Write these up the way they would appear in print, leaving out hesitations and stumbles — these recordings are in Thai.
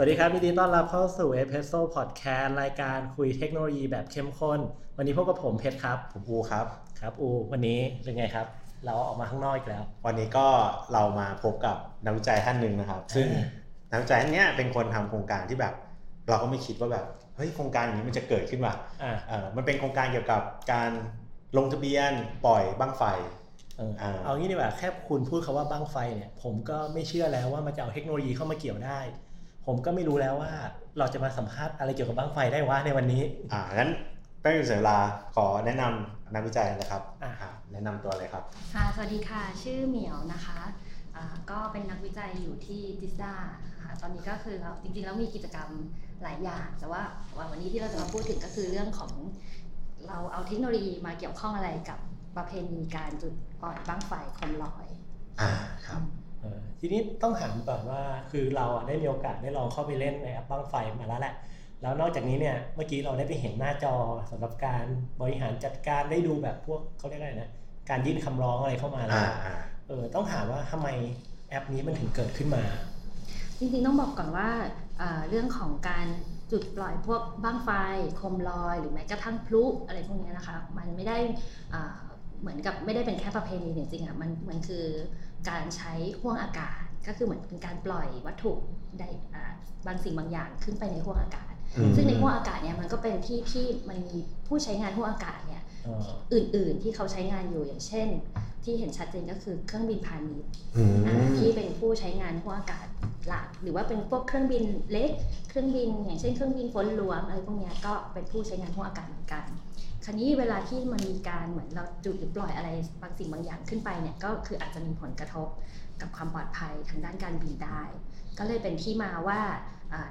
สวัสดีครับยินดีต้อนรับเข้าสู่ Espresso Podcast รายการคุยเทคโนโลยีแบบเข้มข้นวันนี้พบกับผมเพชรครับผมอูครับครับอูวันนี้เป็นไงครับเราออกมาข้างนอกอีกแล้ววันนี้ก็เรามาพบกับนักวิจัยท่านหนึ่งนะครับซึ่งนักวิจัยท่านนี้เป็นคนทำโครงการที่แบบเราก็ไม่คิดว่าแบบเฮ้ยโครงการอย่างนี้มันจะเกิดขึ้นว่ะมันเป็นโครงการเกี่ยวกับการลงทะเบียนปล่อยบั้งไฟเอางี้ดีกว่าแค่คุณพูดคำว่าบั้งไฟเนี่ยผมก็ไม่เชื่อแล้วว่ามันจะเอาเทคโนโลยีเข้ามาเกี่ยวได้ผมก็ไม่รู้แล้วว่าเราจะมาสัมภาษณ์อะไรเกี่ยวกับบั้งไฟได้วะในวันนี้งั้นแป้งเสียเวลาขอแนะนำนักวิจัยนะครับแนะนำตัวเลยครับค่ะสวัสดีค่ะชื่อเหมียวนะคะก็เป็นนักวิจัยอยู่ที่จิสดาค่ะตอนนี้ก็คือจริงๆแล้วมีกิจกรรมหลายอย่างแต่ว่าวันนี้ที่เราจะมาพูดถึงก็คือเรื่องของเราเอาเทคโนโลยีมาเกี่ยวข้องอะไรกับประเพณีการจุดปล่อยบั้งไฟโคมลอยครับทีนี้ต้องถามก่อนว่าคือเราได้มีโอกาสได้ลองเข้าไปเล่นในแอปบั้งไฟมาแล้วแหละแล้วนอกจากนี้เนี่ยเมื่อกี้เราได้ไปเห็นหน้าจอสำหรับการบริหารจัดการได้ดูแบบพวกเขาเรียกอะไรนะการยื่นคำร้องอะไรเข้ามาแล้วต้องถามว่าทำไมแอปนี้มันถึงเกิดขึ้นมาจริงๆต้องบอกก่อนว่าเรื่องของการจุดปล่อยพวกบั้งไฟโคมลอยหรือแม้กระทั่งพลุอะไรพวกนี้นะคะมันไม่ได้เหมือนกับไม่ได้เป็นแค่ประเพณีจริงๆอ่ะมันคือการใช้ห้วงอากาศก็คือเหมือนเป็นการปล่อยวัตถุได้บางสิ่งบางอย่างขึ้นไปในห้วงอากาศซึ่งในห้วงอากาศเนี่ยมันก็เป็นที่ที่มันมีผู้ใช้งานห้วงอากาศเนี่ยอื่นๆที่เขาใช้งานอยู่อย่างเช่นที่เห็นชัดเจนก็คือเครื่องบินพาณิชย์ที่เป็นผู้ใช้งานห้วงอากาศหลักหรือว่าเป็นพวกเครื่องบินเล็กเครื่องบินอย่างเช่นเครื่องบินฝนหลวงอะไรพวกนี้ก็เป็นผู้ใช้งานห้วงอากาศเหมือนกันคราวนี้เวลาที่มันมีการเหมือนเราจุดหรือปล่อยอะไรบางสิ่งบางอย่างขึ้นไปเนี่ยก็คืออาจจะมีผลกระทบกับความปลอดภัยทางด้านการบินได้ก็เลยเป็นที่มาว่า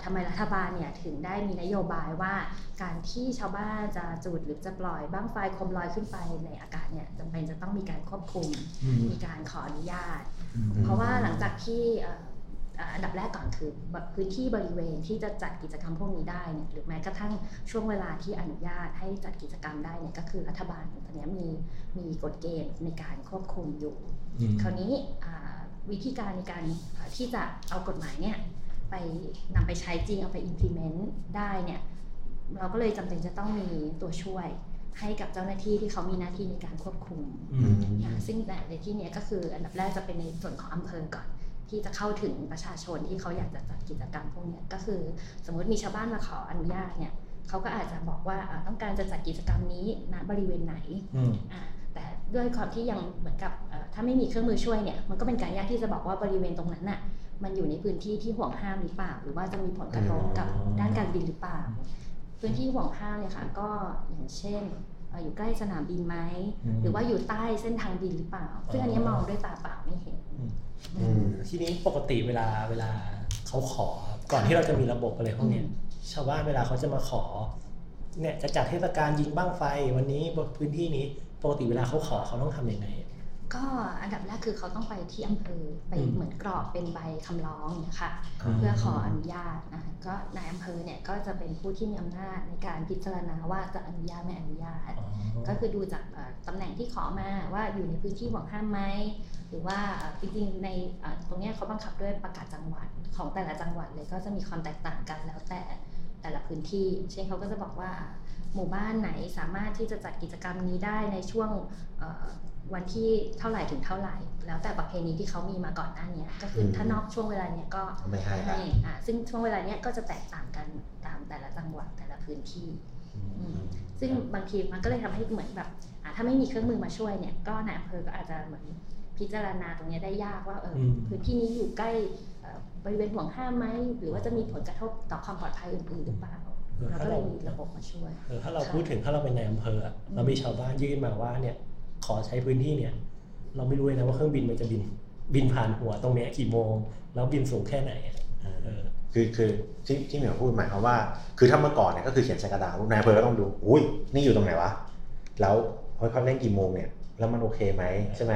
ทำไมรัฐบาลเนี่ยถึงได้มีนโยบายว่าการที่ชาวบ้านจะจุดหรือจะปล่อยบั้งไฟโคมลอยขึ้นไปในอากาศเนี่ยจำเป็นจะต้องมีการควบคุมมีการขออนุญาตเพราะว่าหลังจากที่อันดับแรกก่อนคือพื้นที่บริเวณที่จะจัดกิจกรรมพวกนี้ได้เนี่ยหรือแม้กระทั่งช่วงเวลาที่อนุญาตให้จัดกิจกรรมได้เนี่ยก็คือรัฐบาลตอนนี้มีกฎเกณฑ์ในการควบคุมอยู่คราวนี้วิธีการในการที่จะเอากฎหมายเนี่ยไปนำไปใช้จริงเอาไป implement ได้เนี่ยเราก็เลยจำเป็นจะต้องมีตัวช่วยให้กับเจ้าหน้าที่ที่เขามีหน้าที่ในการควบคุมซึ่งในที่นี้ก็คืออันดับแรกจะเป็นในส่วนของอำเภอก่อนที่จะเข้าถึงประชาชนที่เขาอยากจะจัดกิจกรรมพวกนี้ก็คือสมมติมีชาวบ้านมาขออนุญาตเนี่ยเขาก็อาจจะบอกว่าต้องการจะจัดกิจกรรมนี้ณบริเวณไหนแต่ด้วยความที่ยังเหมือนกับถ้าไม่มีเครื่องมือช่วยเนี่ยมันก็เป็นการยากที่จะบอกว่าบริเวณตรงนั้นน่ะมันอยู่ในพื้นที่ที่ห่วงห้ามหรือเปล่าหรือว่าจะมีผลกระทบกับด้านการบินหรือเปล่าพื้นที่ห่วงห้ามเนี่ยค่ะก็อย่างเช่นอยู่ใกล้สนามบินไหมหรือว่าอยู่ใต้เส้นทางบินหรือเปล่าซึ่งอันนี้มองด้วยตาเปล่าไม่เห็นทีนี้ปกติเวลาเขาขอก่อนที่เราจะมีระบบอะไรพวกนี้ชาวบ้านเวลาเขาจะมาขอเนี่ยจะจัดเทศกาลยิงบั้งไฟวันนี้บนพื้นที่นี้ปกติเวลาเขาขอเขาต้องทำยังไงก็อันดับแรกคือเขาต้องไปที่อำเภอไปเหมือนกรอกเป็นใบคำร้องเนี่ยค่ะเพื่อขออนุญาตก็นายอำเภอเนี่ยก็จะเป็นผู้ที่มีอำนาจในการพิจารณาว่าจะอนุญาตไม่อนุญาตก็คือดูจากตำแหน่งที่ขอมาว่าอยู่ในพื้นที่ห่วงห้ามไหมหรือว่าจริงๆในตรงนี้เขาบังคับด้วยประกาศจังหวัดของแต่ละจังหวัดเลยก็จะมีความแตกต่างกันแล้วแต่ละพื้นที่เช่นเขาก็จะบอกว่าหมู่บ้านไหนสามารถที่จะจัดกิจกรรมนี้ได้ในช่วงวันที่เท่าไหร่ถึงเท่าไหร่แล้วแต่ประเพณีที่เขามีมาก่อนหน้านี้ก็คือถ้านอกช่วงเวลาเนี้ยก็ไม่ให้ซึ่งช่วงเวลาเนี้ยก็จะแตกต่างกันตามแต่ละจังหวัดแต่ละพื้นที่ซึ่งบางทีมันก็เลยทำให้เหมือนแบบถ้าไม่มีเครื่องมือมาช่วยเนี่ยก็นายอำเภอก็อาจจะเหมือนพิจารณาตรงนี้ได้ยากว่าพื้นที่นี้อยู่ใกล้บริเวณห่วงห้ามไหมหรือว่าจะมีผลกระทบต่อความปลอดภัยอื่นๆหรือเปล่าเราก็เลยมีระบบมาช่วยถ้าเราพูดถึงถ้าเราเป็นนายอำเภอเรามีชาวบ้านยื่นมาว่าเนี่ยขอใช้พื้นที่เนี่ยเราไม่รู้เลยนะว่าเครื่องบินมันจะบินผ่านหัวตรงนี้กี่โมงแล้วบินสูงแค่ไหนคือที่เหมียวพูดหมายความว่าคือถ้าเมื่อก่อนเนี่ยก็คือเขียนใส่กระดาษนายอำเภอก็ต้องดูอุ้ยนี่อยู่ตรงไหนวะแล้วเขาเล่นกี่โมงเนี่ยแล้วมันโอเคไหมใช่ไหม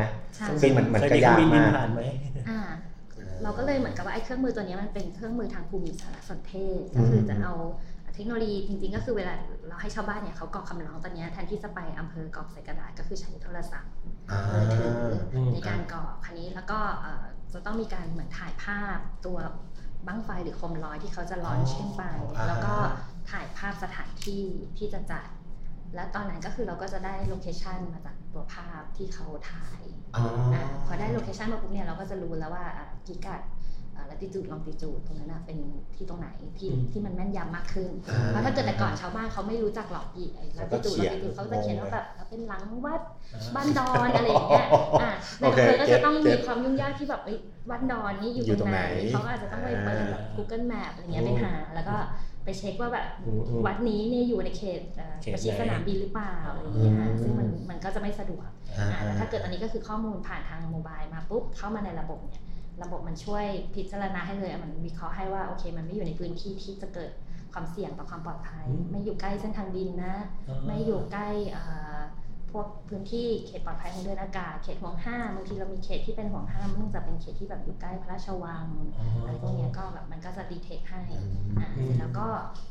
ซึ่งมันก็ยากมากเราก็เลยเหมือนกับว่าไอ้เครื่องมือตัวนี้มันเป็นเครื่องมือทางภูมิสารสนเทศก็คือจะเอาเทคโนโลยีจริงๆก็คือเวลาเราให้ชาวบ้านเนี่ยเขากรอกคำร้องตอนนี้แทนที่จะไปอำเภอกรอกใส่กระดาษก็คือใช้โทรศัพท์มือถือในการกรอกคราวนี้แล้วก็จะต้องมีการเหมือนถ่ายภาพตัว บั้งไฟหรือโคมลอยที่เขาจะลอนช์ขึ้นไปแล้วก็ถ่ายภาพสถานที่ที่จะจัดและตอนนั้นก็คือเราก็จะได้โลเคชั่นมาจากตัวภาพที่เขาถ่ายพอได้โลเคชั่นมาปุ๊บเนี่ยเราก็จะรู้แล้วว่าพิกัดlatitude longitude ตรงนั้นเป็นที่ตรงไหนที่มันแม่นยำมากขึ้นเพราะถ้าเกิดแต่ก่อนชาวบ้านเขาไม่รู้จักหรอกพี่ไอ้ latitude longitude เขาจะเขียนว่าแบบเป็นหลังวัดบ้านดอนอะไรอย่างเงี้ยแต่มันก็จะต้องมีความยุ่งยากที่แบบบ้านดอนนี่อยู่ตรงไหนเขาอาจจะต้องไปเปิด Google Map อะไรเงี้ยไปหาแล้วก็ไปเช็คว่าแบบวัดนี้เนี่ยอยู่ในเขตสนามบินหรือเปล่าอะไรอย่างเงี้ยซึ่งมันก็จะไม่สะดวกแล้วถ้าเกิดอันนี้ก็คือข้อมูลผ่านทางโมบายมาปุ๊บเข้ามาในระบบเนี่ยระบบมันช่วยพิจารณาให้เลยมันวิเคราะห์ให้ว่าโอเคมันไม่อยู่ในพื้นที่ที่จะเกิดความเสี่ยงต่อความปลอดภัยไม่อยู่ใกล้เส้นทางบินนะไม่อยู่ใกล้พวกพื้นที่เขตปลอดภัยทางเดินอากาศเขตห่วงห้ามบางทีเรามีเขตที่เป็นห่วงห้ามซึ่งจะเป็นเขตที่แบบอยู่ใกล้พระราชวังอะไรพวกนี้ก็แบบมันก็จะดีเทคให้เสร็จแล้วก็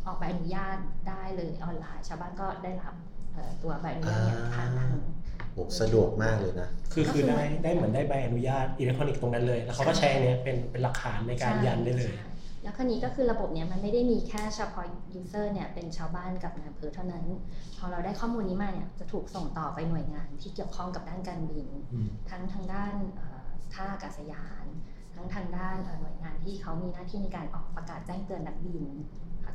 ออกใบอนุญาตได้เลยออนไลน์ชาวบ้านก็ได้รับตัวใบอนุญาตผ่านทางสะดวกมากเลยนะคือได้เหมือนได้ใบอนุญาตอิเล็กทรอนิกส์ตรงนั้นเลยแล้วเขาก็ใช้เนี่ยเป็นหลักฐานในการยันได้เลยแล้วคราวนี้ก็คือระบบเนี่ยมันไม่ได้มีแค่เฉพาะยูเซอร์เนี่ยเป็นชาวบ้านกับนายอำเภอเท่านั้นพอเราได้ข้อมูลนี้มาเนี่ยจะถูกส่งต่อไปหน่วยงานที่เกี่ยวข้องกับด้านการบินทั้งทางด้านท่าอากาศยานทั้งทางด้านหน่วยงานที่เขามีหน้าที่ในการออกประกาศแจ้งเตือนนักบิน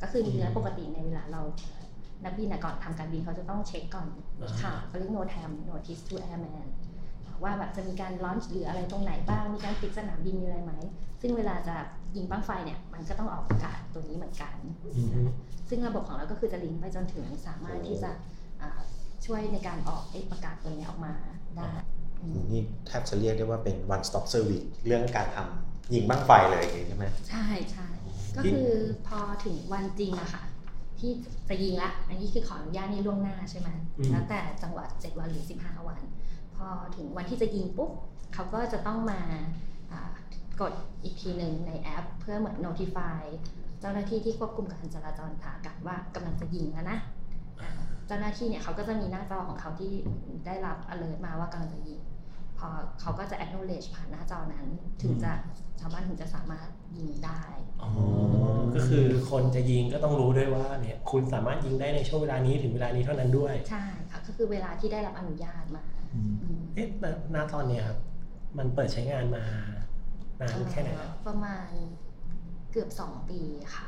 ก็คือเนื้อปกติในเวลาเรานักบินก่อนทำการบินเขาจะต้องเช็คก่อนค่ะเขาเรียก notice to airman ว่าแบบจะมีการ launch หรืออะไรตรงไหนบ้างมีการปิดสนามบินมีอะไรไหมซึ่งเวลาจะยิงบั้งไฟเนี่ยมันก็ต้องออกประกาศตัวนี้เหมือนกันซึ่งระบบของเราก็คือจะลิงก์ไปจนถึงสามารถที่จะช่วยในการออกประกาศตัวนี้ออกมาได้นี่แทบจะเรียกได้ว่าเป็น one stop service เรื่องการทำยิงบั้งไฟเลยใช่ไหมใช่ใช่ก็คือพอถึงวันจริงอะค่ะที่จะยิงละอันนี้คือขออนุญาตนี่ล่วงหน้าใช่ไหมแล้วแต่จังหวัด7วันหรือ15วันพอถึงวันที่จะยิงปุ๊บเขาก็จะต้องมากดอีกทีหนึ่งในแอปเพื่อเหมือน notify เจ้าหน้าที่ที่ควบคุมการจราจรทางอากาศว่ากำลังจะยิงแล้วนะเจ้าหน้าที่เนี่ยเขาก็จะมีหน้าจอของเขาที่ได้รับ alert มาว่ากำลังจะยิงพอเขาก็จะ acknowledge ผ่านหน้าจอนั้นถึงจะชาวบ้านถึงจะสามารถยิงได้ก็คือคนจะยิงก็ต้องรู้ด้วยว่าเนี่ยคุณสามารถยิงได้ในช่วงเวลานี้ถึงเวลานี้เท่านั้นด้วยใช่ค่ะก็คือเวลาที่ได้รับอนุญาตมาเอ๊ะณตอนเนี้ยครับมันเปิดใช้งานมานานแค่ไหนครับประมาณเกือบ2ปีค่ะ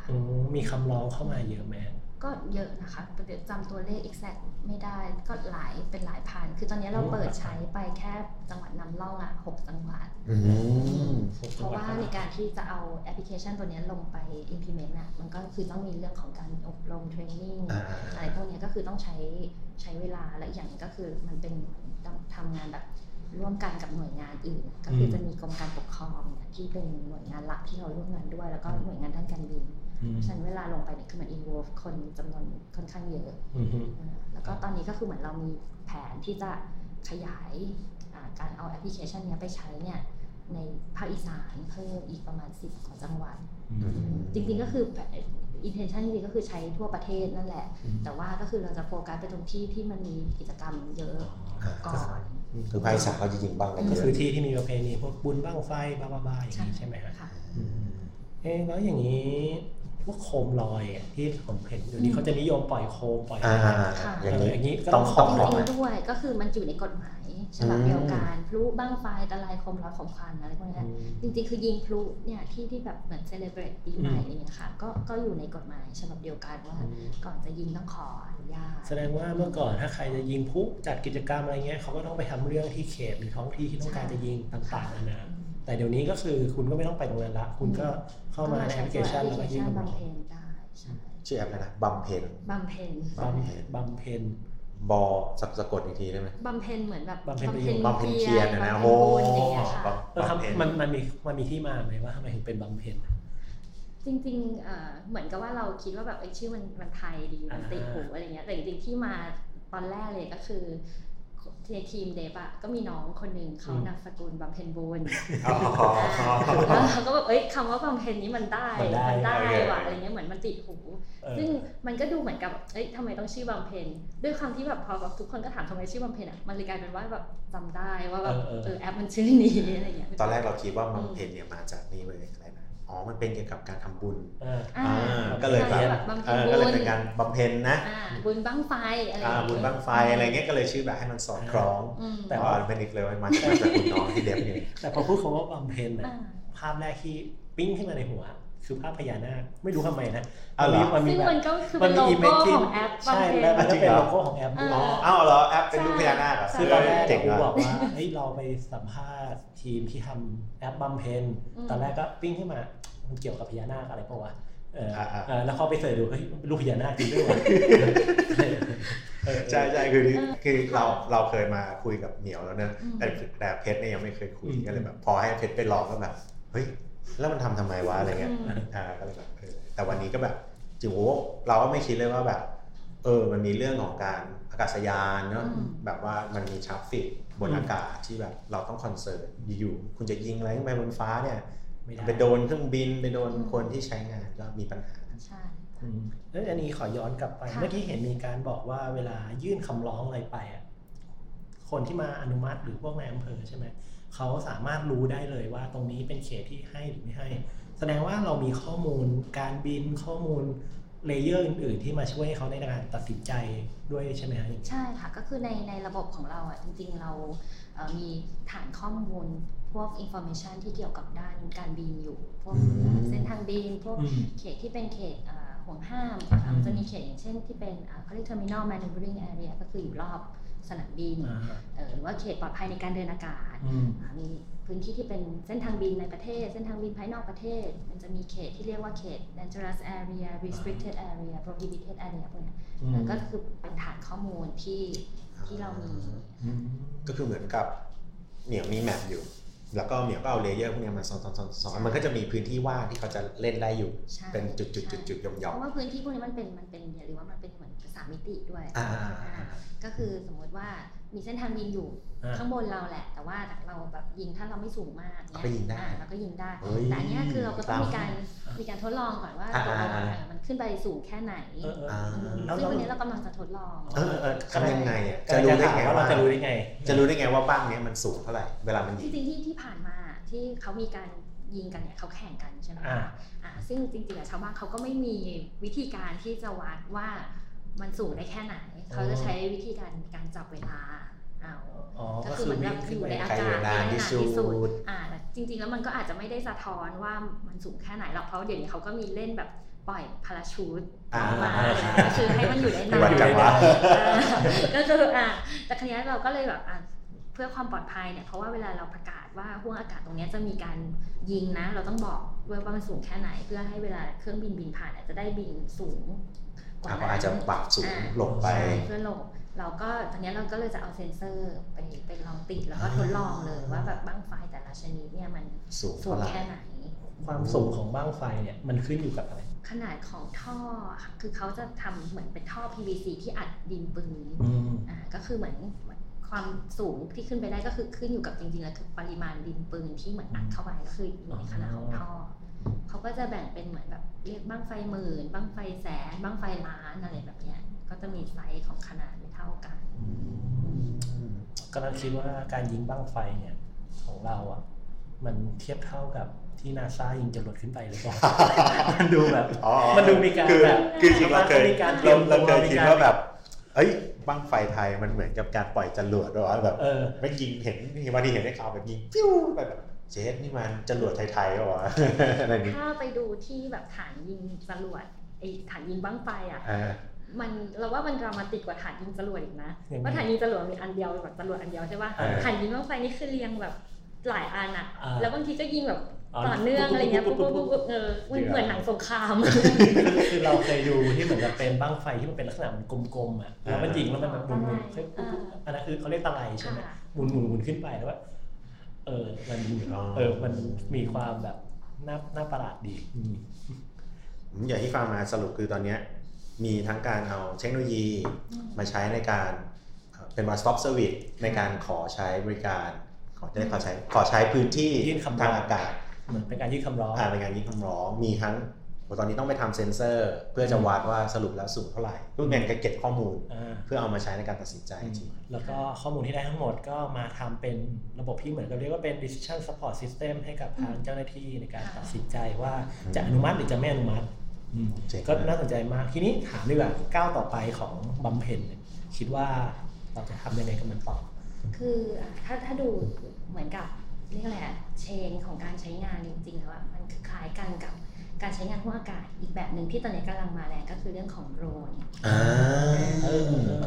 มีคำร้องเข้ามาเยอะไหมก็เยอะนะคะแต่จำตัวเลข exact ไม่ได้ก็หลายพันคือตอนนี้เราเปิดใช้ไปแค่จังหวัดนำร่อง6จังหวัดเพราะว่าในการที่จะเอาแอปพลิเคชันตัวนี้ลงไป implement มันก็คือต้องมีเรื่องของการอบรม training อะไรพวกนี้ก็คือต้องใช้เวลาและอย่างก็คือมันเป็นทำงานแบบร่วมกันกับหน่วยงานอื่นก็คือจะมีกรมการปกครองที่เป็นหน่วยงานหลักที่เราร่วมงานด้วยแล้วก็หน่วยงานด้านการบินฉันเวลาลงไปเนี่ยคือมัน involve คนจำนวนค่อนข้างเยอะแล้วก็ตอนนี้ก็คือเหมือนเรามีแผนที่จะขยายการเอาแอปพลิเคชันนี้ไปใช้เนี่ยในภาคอีสานเพิ่มอีกประมาณ10กว่าจังหวัดจริงๆก็คือ intention จริงๆก็คือใช้ทั่วประเทศนั่นแหละแต่ว่าก็คือเราจะโฟกัสไปตรงที่ที่มันมีกิจกรรมเยอะก่อนคือภาคอีสานเขาจะยิงบ้างก็คือที่ที่มีประเพณีพวกบุญบั้งไฟบ้าๆอย่างนี้ใช่ไหมคะเอ๊ะแล้วอย่างนี้พวกโคมลอยที่ผมเห็นอยู่นี่เขาจะนิยมปล่อยโคมปล่อยอะไรอย่างนี้ต้องขอด้วยก็คือมันอยู่ในกฎหมายฉบับเดียวกันพลุบั้งไฟตะไลโคมลอยของขวัญอะไรพวกนี้จริงๆคือยิงพลุเนี่ยที่แบบเหมือนเซเลบเรตปีใหม่อะไรอย่างเงี้ยค่ะก็อยู่ในกฎหมายฉบับเดียวกันว่าก่อนจะยิงต้องขออนุญาตแสดงว่าเมื่อก่อนถ้าใครจะยิงพลุจัดกิจกรรมอะไรเงี้ยเขาก็ต้องไปทำเรื่องที่เขตหรือท้องที่ที่ต้องการจะยิงต่างๆนะแต่เดี๋ยวนี้ก็คือคุณก็ไม่ต้องไปตรงนั้นละคุณก็เข้ามาในแอปพลิเคชันแล้วก็ยิงบัมเพนได้ใช่ชื่อแอปอะไรนะบัมเพนบอสะกดอีกทีได้ไหมบัมเพนเหมือนแบบบัมเพนเทียนนะโอ้มันมีที่มาไหมว่าทำไมถึงเป็นบัมเพนจริงๆเหมือนกับว่าเราคิดว่าแบบชื่อมันไทยดีมันติดหูอะไรเงี้ยแต่จริงๆที่มาตอนแรกเลยก็คือในทีมเดฟก็มีน้องคนหนึ่งเขานามสกุลบำเพ็ญบุญแล้วเขาก็แบบเอ้ยคำว่าบำเพ็ญนี้มันได้ว่ะอะไรเงี้ยเหมือนมันติดหูซึ่งมันก็ดูเหมือนกับเอ้ยทำไมต้องชื่อบำเพ็ญด้วยความที่แบบพอแบบทุกคนก็ถามทำไมชื่อบำเพ็ญมันเลยกลายเป็นว่าแบบจำได้ว่าแบบแอปมันชื่อนี้อะไรเงี้ยตอนแรกเราคิดว่าบำเพ็ญเนี่ยมาจากนี่เลยอะไรนะ อ๋อมันเป็นเกี่ยวกับการทำบุญก็เลยแบบเป็นการบำเพ็ญนะบุญบั้งไฟอะไรบุญบั้งไฟอะไรเงี้ยก็เลยชื่อแบบให้มันสอดคล้องแต่ว่าเป็นอีกเลยมาจากคุณน้องที่เด็บเนี่ยแต่พอพูดคำว่าบำเพ็ญนะภาพแรกที่ปิ้งขึ้นมาในหัวคือภาพพญานาคไม่รู้ทำไมนะมันมีแบบมันมีอีเมจของแอปใช่แล้วมันจะเป็นโลโก้ของแอปอ๋ออ้าวเหรอแอปเป็นรูปพญานาคเหรอคือตอนแรกกูบอกว่าเฮ้ยเราไปสัมภาษณ์ทีมที่ทำแอปบำเพ็ญตอนแรกก็ปิ้งขึ้นมามันเกี่ยวกับพญานาคอะไรป่าววะแล้วเข้าไปเสิร์ชดูเฮ้ยรูปพญานาคจริงด้วยวะใช่ใช่คือเราเคยมาคุยกับเหมียวแล้วเนี่ยแต่เพชรเนี่ยยังไม่เคยคุยก็เลยแบบพอให้เพชรไปลองก็แบบเฮ้ยแล้วมันทำไมวะอะไรเงี้ยก็เลยแบบแต่วันนี้ก็แบบจริงๆเราก็ไม่คิดเลยว่าแบบมันมีเรื่องของการอากาศยานเนาะแบบว่ามันมีทราฟฟิกบนอากาศที่แบบเราต้องคอนเซิร์นอยู่คุณจะยิงอะไรขึ้นไปบนฟ้าเนี่ยไปโดนเครื่องบินไปโดนคนที่ใช้งานก็มีปัญหาใช่แล้วอันนี้ขอย้อนกลับไปเมื่อกี้เห็นมีการบอกว่าเวลายื่นคำร้องอะไรไปอ่ะคนที่มาอนุมัติหรือพวกนายอำเภอใช่ไหมเขาสามารถรู้ได้เลยว่าตรงนี้เป็นเขตที่ให้หรือไม่ให้แสดงว่าเรามีข้อมูลการบินข้อมูลเลเยอร์อื่นๆที่มาช่วยเขาในการตัดสินใจด้วยใช่ไหมคะใช่ค่ะก็คือในระบบของเราอ่ะจริงๆเรามีฐานข้อมูลพวก information ที่เกี่ยวกับด้านการบินอยู่พวกเส้นทางบินพวกเขตที่เป็นเขตห่วงห้ามจะมีเขตอย่างเช่นที่เป็นเขาเรียก terminal maneuvering area ก็คืออยู่รอบสนามบินหรือว่าเขตปลอดภัยในการเดินอากาศมีพื้นที่ที่เป็นเส้นทางบินในประเทศเส้นทางบินภายนอกประเทศมันจะมีเขตที่เรียกว่าเขต dangerous area restricted area prohibited area พวกนี้ก็คือเป็นฐานข้อมูลที่เรามีก็คือเหมือนกับเหมียวมีแมปอยู่แล้วก็เหมียวก็เอาเลเยอร์พวกนี้มาซ้อนๆๆมันก็จะมีพื้นที่ว่างที่เขาจะเล่นได้อยู่เป็นจุดๆๆๆย่อมๆเพราะว่าพื้นที่พวกนี้มันเป็นอย่าลืมว่ามันเป็นเหมือนสามมิติด้วยก็คือสมมติว่ามีเส้นทางยิงอยู่ข้างบนเราแหละแต่ว่าเราแบบยิงถ้าเราไม่สูงมากเนี่ยเราก็ยิงได้แต่อันนี้คือเราก็ต้องมีการทดลองก่อนว่ามันขึ้นไปสูงแค่ไหนซึ่งวันนี้เรากำลังจะทดลองทำยังไงจะรู้ได้ไงว่าบ้างเนี้ยมันสูงเท่าไหร่เวลามันยิงจริงที่ผ่านมาที่เขามีการยิงกันเนี่ยเขาแข่งกันใช่ไหมซึ่งจริงๆชาวบ้านเขาก็ไม่มีวิธีการที่จะวัดว่ามันสูงได้แค่ไหนเขาจะใช้วิธีการจับเวลาเอาก็คือเหมือนแบบอยู่ในอากาศนานที่สุดจริงๆแล้วมันก็อาจจะไม่ได้สะท้อนว่ามันสูงแค่ไหนหรอกเพราะเดี๋ยวนี้เขาก็มีเล่นแบบปล่อยพาราชูตมาก็คือให้มันอยู่ได้นานก็คือแต่ครั้งนี้เราก็เลยแบบเพื่อความปลอดภัยเนี่ยเพราะว่าเวลาเราประกาศว่าห้วงอากาศตรงนี้จะมีการยิงนะเราต้องบอกด้วยว่ามันสูงแค่ไหนเพื่อให้เวลาเครื่องบินผ่านจะได้บินสูงก็อาจจะปรับสูงลงไปเพื่อลงเราก็ตอนนี้เราก็เลยจะเอาเซ็นเซอร์ไปลองติดแล้วก็ทดลองเลยว่าแบบบั้งไฟแต่ละชนิดเนี่ยมันสูงแค่ไหนความสูงของบั้งไฟเนี่ยมันขึ้นอยู่กับอะไรขนาดของท่อคือเขาจะทำเหมือนเป็นท่อ PVC ที่อัดดินปืนก็คือเหมือนความสูงที่ขึ้นไปได้ก็คือขึ้นอยู่กับจริงๆแล้วคือปริมาณดินปืนที่เหมือนอัดเข้าไปก็คืออยู่ในขนาดของท่อเขาก็จะแบ่งเป็นเหมือนแบบเรียกบั้งไฟหมื่นบั้งไฟแสนบั้งไฟล้านอะไรแบบนี้ก็จะมีไซส์ของขนาดไม่เท่ากันกำลังคิดว่าการยิงบั้งไฟเนี่ยของเราอ่ะมันเทียบเท่ากับที่นาซายิงจรวดขึ้นไปหรือเปล่ามันดูแบบมันดูมีการแบบคือจริงเราเคยคิดว่าแบบเอ้ยบั้งไฟไทยมันเหมือนกับการปล่อยจรวดหรอแบบไม่ยิงเห็นบางทีเห็นได้ข่าวแบบยิงปิ้วไปแบบเจ็ดนี่มันจรวดไทยๆวะอะไรนี่ถ้าไปดูที่แบบฐานยิงจรวดไอฐานยิงบั้งไฟอ่ะมันเราว่ามันดราม่าติดกว่าฐานยิงจรวดอีกนะเพราะฐานยิงจรวดมีอันเดียวแบบจรวดอันเดียวใช่ป่ะฐานยิงบั้งไฟนี่คือเรียงแบบหลายอันอ่ะแล้วบางทีก็ยิงแบบต่อเนื่องอะไรเงี้ยปุ๊บเหมือนหนังสงครามคือเราเคยดูที่เหมือนจะเป็นบั้งไฟที่มันเป็นลักษณะมันกลมๆอ่ะแล้วมันยิงแล้วมันแบบหมุนๆอันนั้นคือเขาเรียกตะไลใช่ไหมหมุนขึ้นไปแล้วว่ามันมีความแบบน่าประหลาดดีอย่างที่ฟังมาสรุปคือตอนนี้มีทั้งการเอาเทคโนโลยีมาใช้ในการเป็น one stop service ในการขอใช้บริการขอใช้พื้นที่ทางอากาศเป็นการยื่นคำร้องมีทั้ง ตอนนี้ต้องไปทำเซ็นเซอร์เพื่อจะวัดว่าสรุปแล้วสูงเท่าไหร่เพื่อเป็นการเก็บข้อมูลเพื่อเอามาใช้ในการตัดสินใจจริงแล้วก็ข้อมูลที่ได้ทั้งหมดก็มาทำเป็นระบบที่เหมือนกับเรียกว่าเป็น decision support system ให้กับทางเจ้าหน้าที่ในการตัดสินใจว่าจะอนุมัติหรือจะไม่อนุมัติก็น่าสนใจมากทีนี้ถามดีกว่าก้าวต่อไปของบำเพ็ญคิดว่าเราจะทำยังไงกับมันต่อคือถ้าดูเหมือนกับเรียกอะไรเชนของการใช้งานจริงๆแล้วอ่ะมันคล้ายกันกับการใช้งานห้องอากาศอีกแบบหนึ่งที่ตอนนี้กำลังมาแรงก็คือเรื่องของโดรน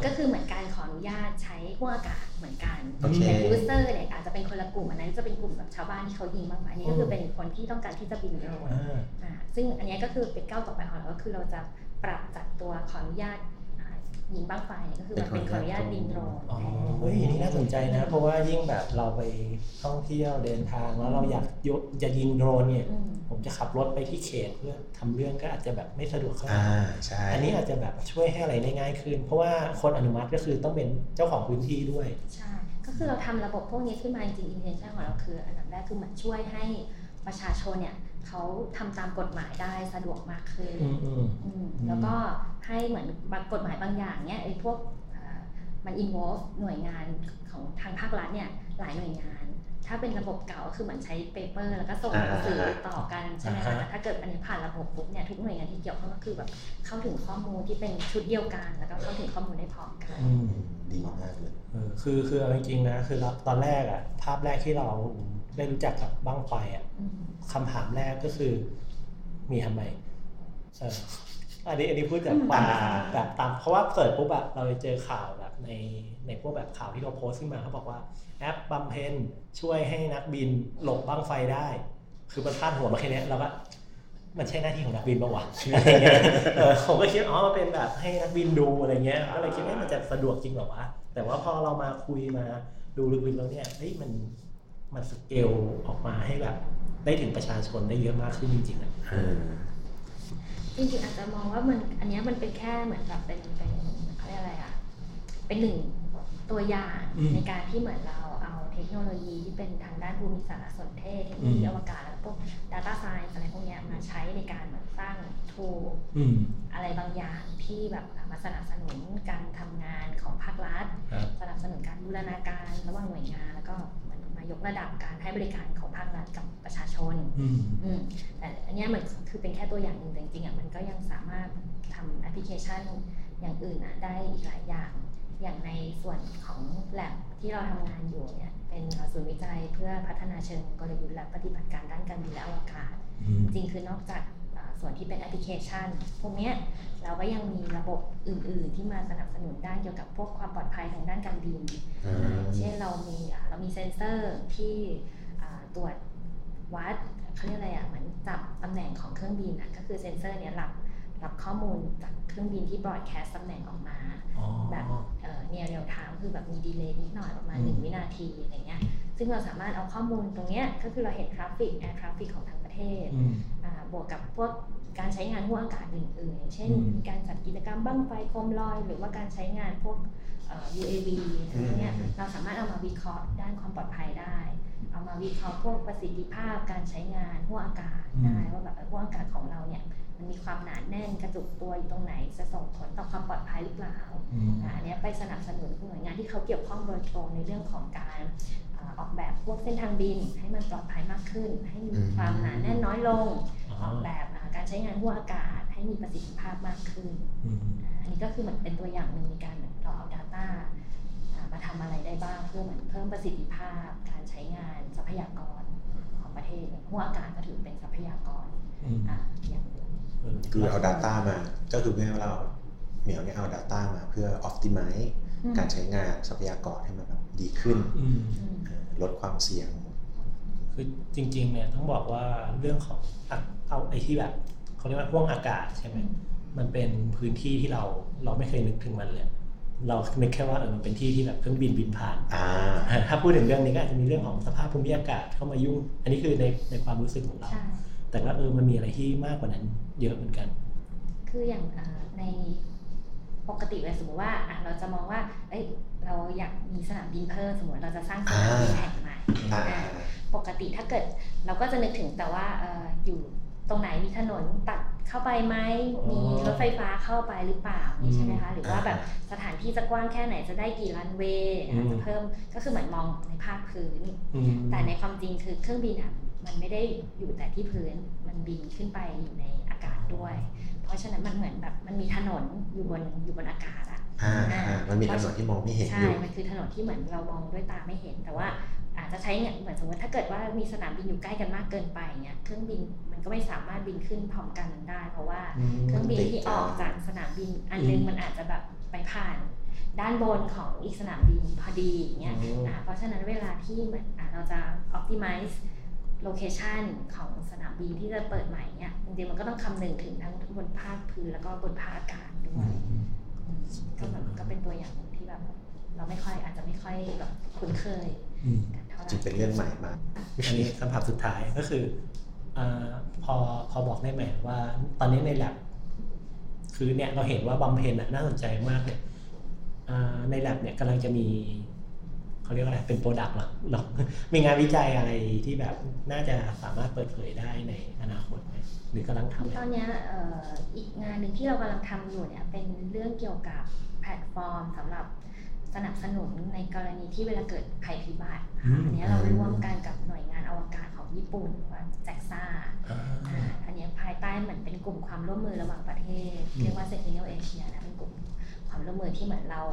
ก็คือเหมือนการขออนุญาตใช้ห้องอากาศเหมือนกันแต่ยูสเซอร์เนี่ยอาจจะเป็นคนละกลุ่มอันนั้นจะเป็นกลุ่มแบบชาวบ้านที่เขายิงมากกว่าอันนี้ก็คือเป็นคนที่ต้องการที่จะบินโดรนซึ่งอันนี้ก็คือเป็นก้าวต่อไปของเราก็คือเราจะปรับจัดตัวขออนุญาตยิงบ้างไฟก็คือมันเป็นขออนุญาตบินโดรนเฮ้ยนี่น่าสนใจนะเพราะว่ายิ่งแบบเราไปท่องเที่ยวเดินทางแล้วเราอยากจะยิงโดรนเนี่ยผมจะขับรถไปที่เขตเพื่อทำเรื่องก็อาจจะแบบไม่สะดวกเท่าไหร่อันนี้อาจจะแบบช่วยให้อะไรง่ายขึ้นเพราะว่าคนอนุมัติก็คือต้องเป็นเจ้าของพื้นที่ด้วยใช่ก็คือเราทำระบบพวกนี้ขึ้นมาจริง intention ของเราคืออันดับแรกคือมันช่วยให้ประชาชนเนี่ยเขาทำตามกฎหมายได้สะดวกมากขึ้นแล้วก็ให้เหมือนกฎหมายบางอย่างเนี่ยไอ้พวกมัน involve หน่วยงานของทางภาครัฐเนี่ยหลายหน่วยงานถ้าเป็นระบบเก่าก็คือเหมือนใช้เปเปอร์แล้วก็ส่งหนังสือต่อกันใช่ไหมคะถ้าเกิดอันนี้ผ่านระบบปุ๊บเนี่ยทุกหน่วยงานที่เกี่ยวข้องก็คือแบบเข้าถึงข้อมูลที่เป็นชุดเดียวกันแล้วก็เข้าถึงข้อมูลได้พร้อมกันดีมากเลยคือจริงๆนะคือตอนแรกอะภาพแรกที่เราได้รู้จักกับบั้งไฟอ่ะคำถามแรกก็คือมีทำไมอันนี้พูดจากปากแบบตามเพราะว่าเสิร์ชปุ๊บแบบเราไปเจอข่าวแบบในพวกแบบข่าวที่เราโพสต์ขึ้นมาเขาบอกว่าแอปบำเพ็ญช่วยให้นักบินหลบบั้งไฟได้คือมันพาดหัวมาแค่นี้เราก็มันใช่หน้าที่ของนักบินป่าววะอะไรเงี้ยผมก็คิดอ๋อมันเป็นแบบให้นักบินดูอะไรเงี้ยก็เลยคิดว่ามันจะสะดวกจริงหรอวะแต่ว่าพอเรามาคุยมาดูลึกๆแล้วเนี่ยเฮ้ยมันสเกลออกมาให้แบบได้ถึงประชาชนได้เยอะมากขึ้นจริงๆนะจริงๆอาจจะมองว่ามันอันนี้มันเป็นแค่เหมือนแบบเป็นเขาเรียกอะไรอะเป็นหนึ่งตัวอย่างในการที่เหมือนเราเอาเทคโนโลยีที่เป็นทางด้านภูมิสารสนเทศเทคโนโลยีอวกาศแล้วพวก data science อะไรพวกนี้มาใช้ในการเหมือนสร้างทูอะไรบางอย่างที่แบบมาสนับสนุนการทำงานของภาครัฐสนับสนุนการบูรณาการระหว่างหน่วยงานแล้วก็ยกระดับการให้บริการของภาครัฐกับประชาชนแต่อันนี้มันคือเป็นแค่ตัวอย่างหนึ่งแต่จริงๆอ่ะมันก็ยังสามารถทำแอปพลิเคชันอย่างอื่นอ่ะได้อีกหลายอย่างอย่างในส่วนของ lab ที่เราทำงานอยู่เนี่ยเป็นศูนย์วิจัยเพื่อพัฒนาเชิงกลยุทธ์และปฏิบัติการด้านการบินและอวกาศจริงคือนอกจากส่วนที่เป็นแอปพลิเคชันพวกนี้เราก็ยังมีระบบอื่นๆที่มาสนับสนุนด้านเกี่ยวกับพวกความปลอดภัยทางด้านการบินเช่นเรามีเซ็นเซอร์ที่ตรวจวัดเขาเรียกอะไรอ่ะเหมือนจับตำแหน่งของเครื่องบินอ่ะก็คือเซ็นเซอร์เนี้ยรับข้อมูลจากเครื่องบินที่บรอดแคสต์ตำแหน่งออกมาแบบเนี่ยเรียลไทม์คือแบบมีดีเลย์นิดหน่อยประมาณ1วินาทีอะไรเงี้ยซึ่งเราสามารถเอาข้อมูลตรงเนี้ยก็คือเราเห็นทราฟฟิกแอร์ทราฟฟิกของทั้งประเทศบวกกับพวกการใช้งานห้องอากาศอื่นๆเช่นการจัดกิจกรรมบั้งไฟโคมลอยหรือว่าการใช้งานพวก UAV อะไรเงี้ยเราสามารถเอามาวิเคราะห์ด้านความปลอดภัยได้เอามาวิเคราะห์พวกประสิทธิภาพการใช้งานห้องอากาศได้ว่าแบบห้องอากาศของเราเนี่ยมันมีความหนาแน่นกระจุกตัวอยู่ตรงไหนจะส่งผลต่อความปลอดภัยหรือเปล่าอันนี้ไปสนับสนุนหน่วยงานที่เขาเกี่ยวข้องโดยตรงในเรื่องของการออกแบบพวกเส้นทางบินให้มันปลอดภัยมากขึ้นให้มีความหนาแน่นน้อยลงออกแบบการใช้งานห้องอากาศให้มีประสิทธิภาพมากขึ้นอันนี้ก็คือเหมือนเป็นตัวอย่างหนึ่งในการเราเอา data มาทำอะไรได้บ้างเพื่อเหมือนเพิ่มประสิทธิภาพการใช้งานทรัพยากรของประเทศห้องอากาศก็ถือเป็นทรัพยากรอย่างหนึ่งคือเอา data มาก็คือให้เราเหมียวเนี่ยเอา data มาเพื่อ optimize การใช้งานทรัพยากรให้มันดีขึ้นลดความเสี่ยงคือจริงๆเนี่ยต้องบอกว่าเรื่องของเอาไอ้ที่แบบเขาเรียกว่าห้วงอากาศใช่ไหมมันเป็นพื้นที่ที่เราไม่เคยนึกถึงมันเลยเรานึกแค่ว่ามันเป็นที่ที่แบบเครื่องบินบินผ่านถ้าพูดถึงเรื่องนี้ก็อาจจะมีเรื่องของสภาพภูมิอากาศเข้ามายุ่งอันนี้คือในความรู้สึกของเราแต่ว่ามันมีอะไรที่มากกว่านั้นเยอะเหมือนกันคืออย่างในปกติเลยสมมติว่าเราจะมองว่าเราอยากมีสนามบินเพิ่มสมมติเราจะสร้างสนามบินแห่งใหม่ปกติถ้าเกิดเราก็จะนึกถึงแต่ว่าอยู่ตรงไหนมีถนนตัด เข้าไปไหมมีรถไฟฟ้าเข้าไปหรือเปล่าใช่ไหมคะหรือว่าแบบสถานที่จะกว้างแค่ไหนจะได้กี่รันเวย์จะเพิ่มก็คือเหมือนมองในภาคพื้นแต่ในความจริงคือเครื่องบินอ่ะมันไม่ได้อยู่แต่ที่พื้นมันบินขึ้นไปอยู่ในอากาศด้วยเพราะฉะนั้นมันเหมือนแบบมันมีถนนอยู่บนอากาศอ่ะมันมีถนนที่มองไม่เห็นอยู่ใช่มันคือถนนที่เหมือนเรามองด้วยตาไม่เห็นแต่ว่าอาจจะใช้เหมือนสมมติถ้าเกิดว่ามีสนามบินอยู่ใกล้กันมากเกินไปเนี่ยเครื่องบินมันก็ไม่สามารถบินขึ้นพร้อมกันได้เพราะว่าเครื่องบินที่ออกจากสนามบินอันนึงมันอาจจะแบบไปผ่านด้านบนของอีกสนามบินพอดีอย่างเงี้ยเพราะฉะนั้นเวลาที่เหมือนเราจะ optimize location ของสนามบินที่จะเปิดใหม่เนี่ยจริงๆมันก็ต้องคำนึงถึงทั้งบนภาคพื้นแล้วก็บนภาคอากาศด้วยก็เป็นตัวอย่างที่แบบเราไม่ค่อยอาจจะไม่ค่อยแบบคุ้นเคยจึงเป็นเรื่องใหม่มากอันนี้คำถามสุดท้ายก็คือพอบอกได้ไหมว่าตอนนี้ใน lab คือเนี่ยเราเห็นว่าบำเพ็ญน่าสนใจมากเนี่ยใน lab เนี่ยกำลังจะมีเขาเรียกอะไรเป็นโปรดักต์หรอมีงานวิจัยอะไรที่แบบน่าจะสามารถเปิดเผยได้ในอนาคตไหมหรือกำลังทำตอนนี้อีกงานหนึ่งที่เรากำลังทำอยู่เนี่ยเป็นเรื่องเกี่ยวกับแพลตฟอร์มสำหรับสนับสนุนในกรณีที่เวลาเกิดภัยพิบัติอันนี้เราร่วมกันกับหน่วยงานอวกาศของญี่ปุ่นว่าแจ็กซ่าอันนี้ภายใต้เหมือนเป็นกลุ่มความร่วมมือระหว่างประเทศเรียกว่าเซนติเนลเอเชียนะเป็นกลุ่มความร่วมมือที่เหมือนเรา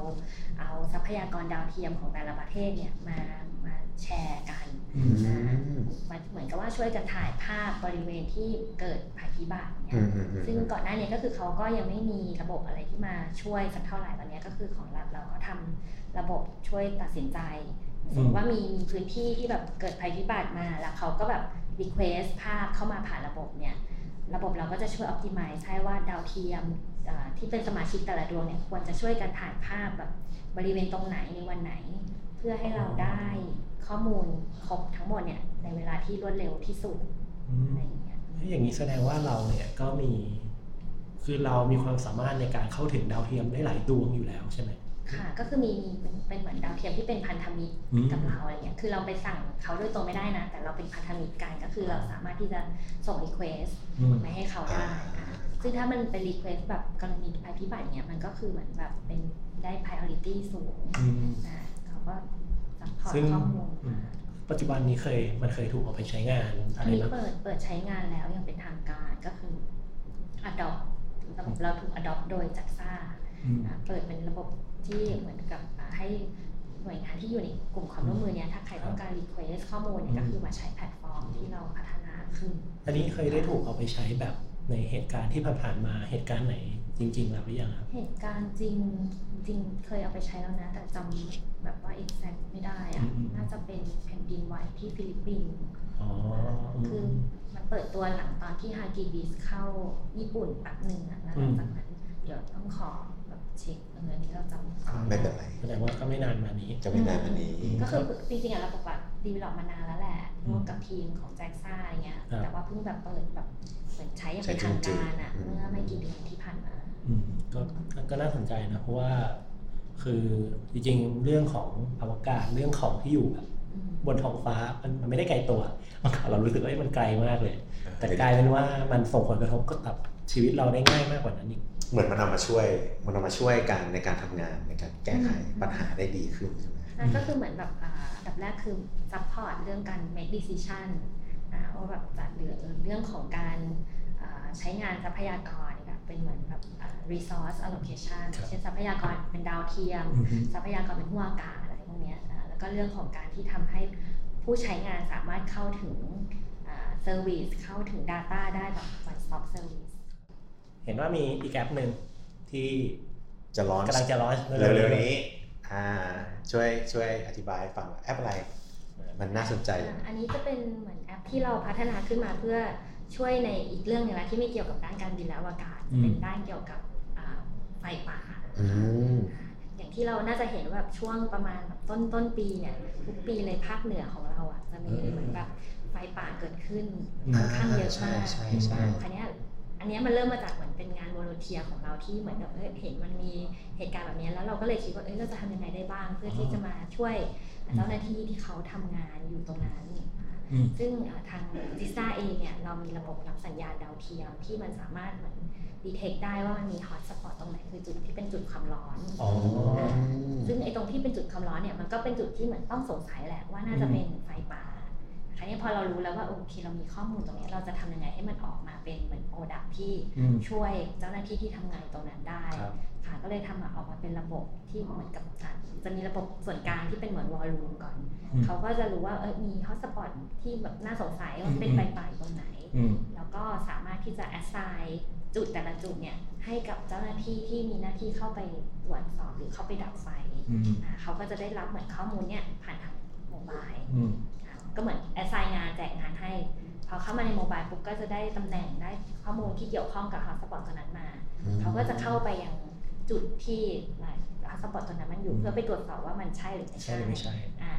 เอาทรัพยากรดาวเทียมของแต่ละประเทศเนี่ยมาแชร์กันมันเหมือนกับว่าช่วยกันถ่ายภาพบริเวณที่เกิดภัยพิบัติเนี่ยซึ่งก่อนหน้านี้ก็คือเขาก็ยังไม่มีระบบอะไรที่มาช่วยสักเท่าไหร่ตอนนี้ก็คือของเราก็ทำระบบช่วยตัดสินใจสมมติว่ามีพื้นที่ที่แบบเกิดภัยพิบัติมาแล้วเขาก็แบบรีเควสต์ภาพเข้ามาผ่านระบบเนี่ยระบบเราก็จะช่วย optimize ใช่ว่าดาวเทียมที่เป็นสมาชิกแต่ละดวงเนี่ยควรจะช่วยกันถ่ายภาพแบบบริเวณตรงไหนในวันไหนเพื่อให้เราได้ข้อมูลครบทั้งหมดเนี่ยในเวลาที่รวดเร็วที่สุดอะไรอย่างเงี้ยอย่างนี้แสดงว่าเราเนี่ยก็มีคือเรามีความสามารถในการเข้าถึงดาวเทียมได้หลายดวงอยู่แล้วใช่ไหมค่ะก็คือมีเป็นเหมือนดาวเทียมที่เป็นพันธมิตรกับเราอะไรเงี้ยคือเราไปสั่งเขาด้วยตรงไม่ได้นะแต่เราเป็นพันธมิตรกันก็คือเราสามารถที่จะส่งรีเควสต์ไปให้เขาได้ซึ่งถ้ามันเป็นรีเควสต์แบบกรณีภัยพิบัติเนี่ยมันก็คือเหมือนแบบเป็นได้ priority สูงเขาก็ซัพพอร์ตข้อมูลปัจจุบันนี้มันเคยถูกเอาไปใช้งานอะไรบ้างเปิดใช้งานแล้วยังเป็นทางการก็คือ adopt ระบบเราถูก adopt โดยจักซ่าเปิดเป็นระบบที่เหมือนกับให้หน่วยงานที่อยู่ในกลุ่มความร่วมมือเนี่ยถ้าใครต้องการรีเควสข้อมูลเนี่ยก็คือมาใช้แพลตฟอร์มที่เราพัฒนาขึ้นอันนี้เคยได้ถูกเอาไปใช้แบบในเหตุการณ์ที่ผ่านมาเหตุการณ์ไหนจริงๆแล้วหรือยังครับเหตุการณ์จริงเคยเอาไปใช้แล้วนะแต่จำแบบว่า exact ไม่ได้อะน่าจะเป็นแผ่นดินไหวที่ฟิลิปปินส์คือมันเปิดตัวหลังตอนที่ฮากิบิสเข้าญี่ปุ่นแป๊บนึงแล้วหลังจากนั้นเดี๋ยวต้องขอเช็คอันนี้เราจำไม่เป็นไรแสดงว่าก็ไม่นานมานี้จะไม่นานมานี้ก็คือจริงๆเราปกติดีเวลลอปมานานแล้วแหละร่วมกับทีมของแจ็คซ่าอะไรเงี้ยแต่ว่าเพิ่งแบบเปิดแบบเหมือนใช้อย่างเป็นทางการอ่ะเมื่อไม่กี่เดือนที่ผ่านมาก็น่าสนใจนะเพราะว่าคือจริงๆเรื่องของอวกาศเรื่องของที่อยู่แบบบนท้องฟ้ามันไม่ได้ไกลตัวเรารู้สึกว่ามันไกลมากเลยแต่กลายเป็นว่ามันส่งผลกระทบกับชีวิตเราได้ง่ายมากกว่านั้นอีกเหมือนมันเอามาช่วยกันในการทำงานในการแก้ไขปัญหาได้ดีขึ้นใช่ไหมก็คือเหมือนแบบอันดับแรกคือซัพพอร์ตเรื่องการ make decision ว่าแบบจัดเรื่องของการใช้งานทรัพยากรเป็นเหมือนแบบ resource allocation เช่นทรัพยากรเป็นดาวเทียมทรัพยากรเป็นห้วงอากาศอะไรพวกนี้แล้วก็เรื่องของการที่ทำให้ผู้ใช้งานสามารถเข้าถึง service เข้าถึง data ได้แบบ one stop serviceเห็นว่ามีอีกแอปหนึ่งที่จะร้อนกำลังจะร้อนเร็วๆนี้ช่วยอธิบายฟังแอปอะไรมันน่าสนใจอันนี้จะเป็นเหมือนแอปที่เราพัฒนาขึ้นมาเพื่อช่วยในอีกเรื่องนึงละที่ไม่เกี่ยวกับด้านการบินและอวกาศเป็นด้านเกี่ยวกับไฟป่าอย่างที่เราน่าจะเห็นแบบช่วงประมาณแบบต้นปีเนี่ยทุกปีเลยภาคเหนือของเราอ่ะจะมีเหมือนแบบไฟป่าเกิดขึ้นค่อนข้างเยอะมากอันนี้มันเริ่มมาจากเหมือนเป็นงานวอลันเทียร์ของเราที่เหมือนแบบเห็นมันมีเหตุการณ์แบบนี้แล้วเราก็เลยคิดว่าเราจะทำยังไงได้บ้างเพื่อที่จะมาช่วยเจ้าหน้าที่ที่เขาทำงานอยู่ตรงนั้น ซึ่งทางจิซ่าเองเนี่ยเรามีระบบรับสัญญาณดาวเทียมที่มันสามารถเหมือนดีเทคได้ว่ามันมีฮอตสปอตตรงไหนคือจุดที่เป็นจุดความร้อนซึ่งไอ้ตรงที่เป็นจุดความร้อนเนี่ยมันก็เป็นจุดที่เหมือนต้องสงสัยแหละว่าน่าจะเป็นไฟป่าคราวนี้พอเรารู้แล้วว่าโอเคเรามีข้อมูลตรงนี้เราจะทำยังไงให้มันออกมาเป็นเหมือนโปรดักที่ช่วยเจ้าหน้าที่ที่ทำงานตรงนั้นได้ค่ะก็เลยทำออกมาเป็นระบบที่เหมือนกับจะมีระบบส่วนกลางที่เป็นเหมือนวอลลุ่มก่อนเขาก็จะรู้ว่ามีฮอตสปอตที่แบบน่าสงสัยว่าเป็นไฟป่าตรงไหนแล้วก็สามารถที่จะแอสไซน์จุดแต่ละจุดเนี่ยให้กับเจ้าหน้าที่ที่มีหน้าที่เข้าไปตรวจสอบหรือเข้าไปดับไฟเขาก็จะได้รับเหมือนข้อมูลเนี่ยผ่านทางโมบายก็เหมือนแอสไซน์งานแจกงานให้พอเข้ามาในโมบายปุ๊บก็จะได้ตำแหน่งได้ข้อมูลที่เกี่ยวข้องกับฮอตสปอตตัวนั้นมาเขาก็จะเข้าไปยังจุดที่ฮอตสปอตตัวนั้นมันอยู่เพื่อไปตรวจสอบว่ามันใช่หรือไม่ใช่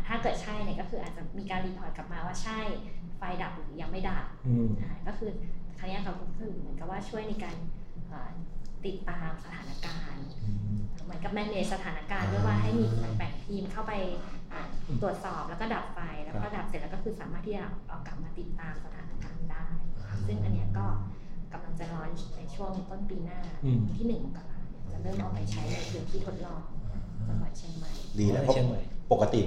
ถ้าเกิดใช่เนี่ยก็คืออาจจะมีการรีพอร์ตกลับมาว่าใช่ไฟดับหรือยังไม่ดับก็คือครั้งนี้เขาคือเหมือนกับว่าช่วยในการติดตามสถานการณ์เหมือนกับแมเนจสถานการณ์ด้วยว่าให้มีแบ่งทีมเข้าไปตรวจสอบแล้วก็ดับไฟแล้วก็ดับเสร็จแล้วก็คือสามารถที่จะเอากลับมาติดตามสถานการณ์ได้ซึ่งอันนี้ก็กำลังจะร้อนในช่วงต้นปีหน้าที่1มกราคมจะเริ่มเอาไปใช้ในพื้นที่ทดลองจังหวัดเชียงใหม่ดีแล้วเพราะปกติ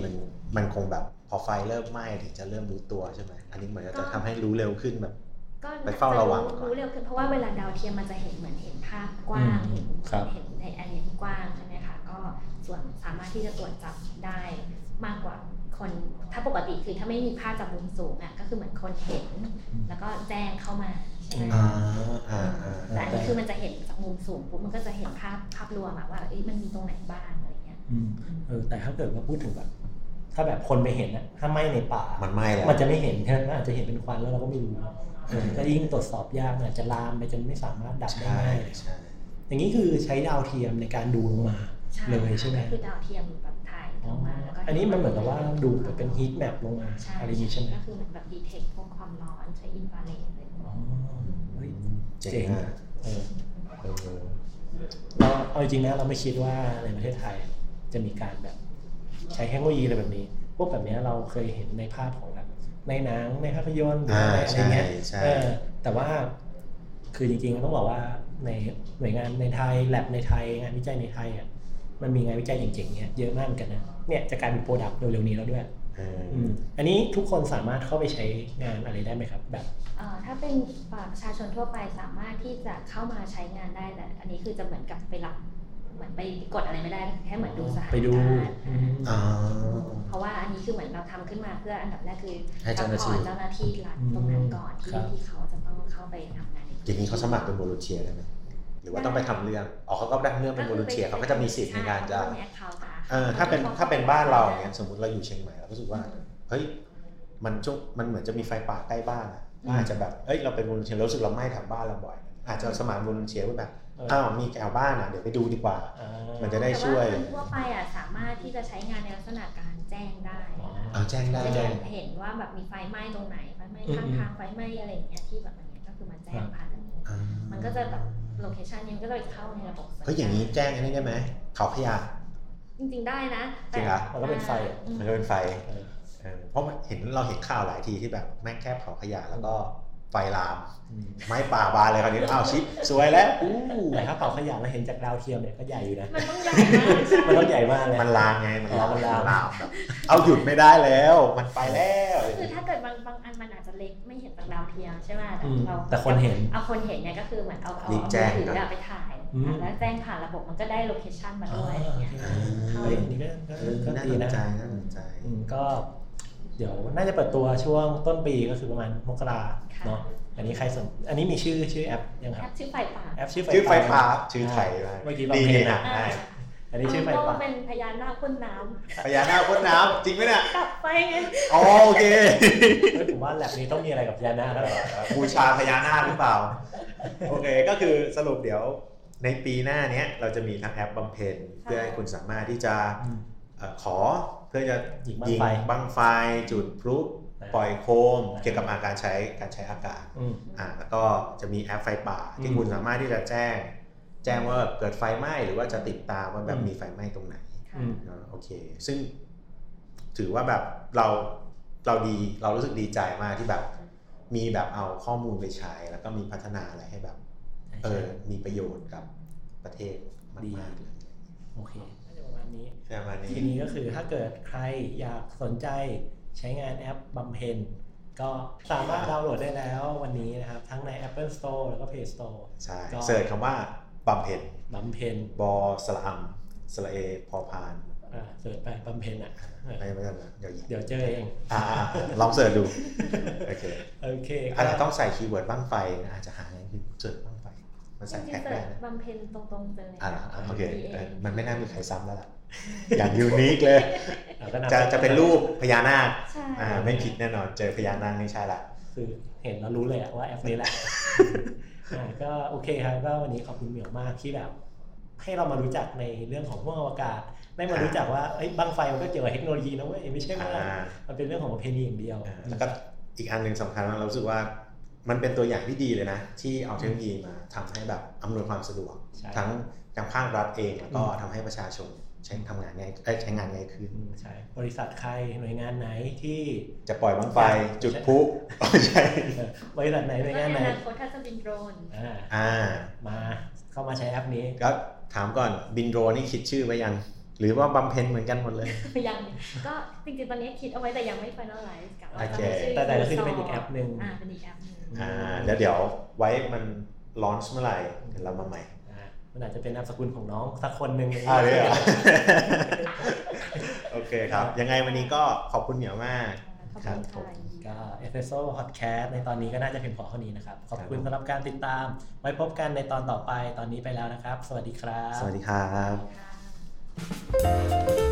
มันคงแบบพอไฟเริ่มไหม้ถึงจะเริ่มรู้ตัวใช่ไหมอันนี้เหมือนจะทำให้รู้เร็วขึ้นแบบไปเฝ้าระวังรู้เร็วขึ้นเพราะว่าเวลาดาวเทียมมันจะเห็นเหมือนเห็นภาพกว้างเห็นในแอเรียที่กว้างใช่ไหมคะก็ส่วนสามารถที่จะตรวจจับได้มากกว่าคนถ้าปกติคือถ้าไม่มีภาพจากมุมสูงอ่ะก็คือเหมือนคนเห็นแล้วก็แจ้งเข้ามาใช่ไหมแต่อันนี้คือมันจะเห็นจากมุมสูงปุ๊บมันก็จะเห็นภาพรวมว่ามันมีตรงไหนบ้างอะไรเงี้ยแต่ถ้าเกิดว่าพูดถึงแบบถ้าแบบคนไปเห็นนะถ้าไหม้ในป่ามันไหม้แล้วมันจะไม่เห็นใช่ไหมมันอาจจะเห็นเป็นควันแล้วเราก็ไม่รู้ก็ยิ่งตรวจสอบยากอาจจะลามไปจนไม่สามารถดับได้ง่ายอย่างนี้คือใช้ดาวเทียมในการดูลงมาเลยใช่ไหมคือดาวเทียมแบบถ่ายลงมาแล้วก็อันนี้มันเหมือนกับว่าดูเป็นฮีทแมปลงมาอะไรอย่างนี้ใช่ไหมก็คือมันแบบดีเทคพวกความร้อนใช้อินฟราเรดเลยเจ๋งเราเอาจริงนะเราไม่คิดว่าในประเทศไทยจะมีการแบบใช้เทคโนโลยีอะไรแบบนี้พวกแบบนี้เราเคยเห็นในภาพของแบบในหนังในภาพยนตร์อะไรเงี้ยแต่ว่าคือจริงๆต้องบอกว่าในหน่วยงานในไทยแลบในไทยงานวิจัยในไทยอ่ะมันมีงานวิจัยเจ๋งๆเงี้ยเยอะมากเหมือนกันนะเนี่ยจะกลายเป็นโปรดักต์เร็วๆนี้แล้วด้วยอันนี้ทุกคนสามารถเข้าไปใช้งานอะไรได้ไหมครับแบบถ้าเป็นประชาชนทั่วไปสามารถที่จะเข้ามาใช้งานได้แต่อันนี้คือจะเหมือนกับไปรับเหมือนไปกดอะไรไม่ได้แค่เหมือนดูสถานการณ์เพราะว่าอันนี้คือเหมือนเราทำขึ้นมาเพื่ออันดับแรกคือให้เจ้าหน้าที่รัฐตรงนั้นก่อนที่เขาจะต้องเข้าไปทำงานอย่างนี้เขาสมัครเป็นวอลันเทียร์ได้ไหมหรือว่าต้องไปทำเรื่องเขาก็ได้เรื่องเป็นวอลันเทียร์เขาก็จะมีสิทธิ์ในการจะถ้าเป็นบ้านเราอย่างเงี้ยสมมติเราอยู่เชียงใหม่เราก็รู้สึกว่าเฮ้ยมันเหมือนจะมีไฟป่าใกล้บ้านอาจจะแบบเราเป็นวอลันเทียร์เรารู้สึกเราไหม้แถวบ้านเราบ่อยอาจจะสมัครวอลันเทียร์ไว้แบบมีแถวบ้านเดี๋ยวไปดูดีกว่ามันจะได้ช่วยทั่วไปสามารถที่จะใช้งานในลักษณะการแจ้งได้แจ้งได้เห็นว่าแบบมีไฟไหม้ตรงไหนไฟไหม้ข้างทางไฟไหม้อะไรอย่างเงี้ยที่แบบนี้ก็คือมาแจ้งผ่านมันก็จะแบบโลเคชันนี้ก็จะเข้าในระบบอย่างนี้แจ้งได้ไหมเขาพยาจริงๆได้นะจริงเหรอมันก็เป็นไฟเพราะเห็นเราเห็นข่าวหลายทีที่แบบแม่งแคบเขาพยาแล้วก็ไฟลามไม้ป่าบานเลยคราวนี้อ้าวชิปสวยแล้วไหนครับเป่าขยะเราเห็นจากดาวเทียมเนี่ยก็ใหญ่อยู่นะมันต้องใหญ่มากมันต้องใหญ่มากเลยมันลามไงมันลามแบบเอาหยุดไม่ได้แล้วมันไปแล้วคือถ้าเกิดบางอันมันอาจจะเล็กไม่เห็นจากดาวเทียมใช่ไหมแต่คนเห็นเอาคนเห็นเนี่ยก็คือเหมือนเอามือถือไปถ่ายแล้วแจ้งผ่านระบบมันก็ได้โลเคชั่นมาด้วยอย่างเงี้ยก็น่าสนใจก็เดี๋ยวน่าจะเปิดตัวช่วงต้นปีก็คือประมาณมกราเนาะอันนี้ใครสนอันนี้มีชื่อแอปยังครับแอปชื่อไฟป่าแอปชื่อไฟป่าชื่อไทยเมื่อกี้เราเพลงอ่ะอันนี้ชื่อไฟป่าก็เป็นพญานาคพ่นน้ำพญานาคพ่นน้ำจริงไหมเนี่ยกลับไปไงโอเคผมว่าแลบนี้ต้องมีอะไรกับพญานาคแล้วเหรอบูชาพญานาคหรือเปล่าโอเคก็คือสรุปเดี๋ยวในปีหน้านี้เราจะมีทั้งแอปบำเพ็ญเพื่อให้คุณสามารถที่จะขอเพื่อจะยิงบั้งไฟจุดพลุปล่อยโคมเกี่ยวกับการใช้อากาศแล้วก็จะมีแอปไฟป่าที่คุณสามารถที่จะแจ้งว่าเกิดไฟไหม้หรือว่าจะติดตามว่าแบบมีไฟไหม้ตรงไหนโอเคซึ่งถือว่าแบบเรา เรารู้สึกดีใจมากที่แบบมีแบบเอาข้อมูลไปใช้แล้วก็มีพัฒนาอะไรให้แบบมีประโยชน์กับประเทศมากๆเลยโอเคทีนี้ก็คือถ้าเกิดใครอยากสนใจใช้งานแอปบำเพ็ญก็สามารถดาวน์โหลดได้แล้ววันนี้นะครับทั้งใน Apple Store แล้วก็ Play Store ใช่เสิร์ชคำว่าบำเพ็ญบอสระอำสระเอพอพานเสิร์ชไปบำเพ็ญไม่ต้องเดี๋ยวเจอเองลองเสิร์ชดูโอเคอาจจะต้องใส่คีย์เวิร์ดบั้งไฟนะอาจจะหาอย่างที่เสิร์ชบั้งไฟมันใส่แท็กได้นะบำเพ็ญตรงๆเจอโอเคมันไม่น่ามีใครซ้ำแล้วล่ะอย่างยูนิคเลยจะเป็นรูปพญานาคไม่ผิดแน่นอนเจอพญานาคนี่ใช่ละคือเห็นแล้วรู้เลยว่าแอปนี้แหละก็โอเคครับก็วันนี้ขอบคุณเหมียวมากที่แบบให้เรามารู้จักในเรื่องของห้วงอวกาศได้มารู้จักว่าบั้งไฟมันก็เกี่ยวกับเทคโนโลยีนะเว้ยไม่ใช่ว่ามันเป็นเรื่องของประเพณีอย่างเดียวแล้วก็อีกอันนึงสำคัญมากเรารู้สึกว่ามันเป็นตัวอย่างที่ดีเลยนะที่เอาเทคโนโลยีมาทำให้แบบอำนวยความสะดวกทั้งจากภาครัฐเองแล้วก็ทำให้ประชาชนใช้งานง่ายขึ้นใช่บริษัทใครหน่วยงานไหนที่จะปล่อยบั้งไฟจุดพลุใช่บริษัทไหนหน่วยงานไหนอนาคตถ้าจะบินโดรนมาเข้ามาใช้แอปนี้ก็ถามก่อนบินโดรนนี่คิดชื่อไว้ยังหรือว่าบำเพ็ญเหมือนกันหมดเลยยังก็จริงๆตอนนี้คิดเอาไว้แต่ยังไม่ไฟนอลไลซ์กับว่าจะชื่อแต่ก็คือเป็นอีกแอปนึงเป็นอีกแอปนึงแล้วเดี๋ยวไว้มันลอนช์เมื่อไหร่เดี๋ยวเรามาใหม่มันอาจจะเป็นนามสกุลของน้องสักคนหนึ่งเลยโอเคครับยังไงวันนี้ก็ขอบคุณเหมียวมากครับก็เอสเปรสโซ่พอดแคสต์ในตอนนี้ก็น่าจะเพียงพอเท่านี้นะครับขอบคุณสำหรับการติดตามไว้พบกันในตอนต่อไปตอนนี้ไปแล้วนะครับสวัสดีครับสวัสดีครับ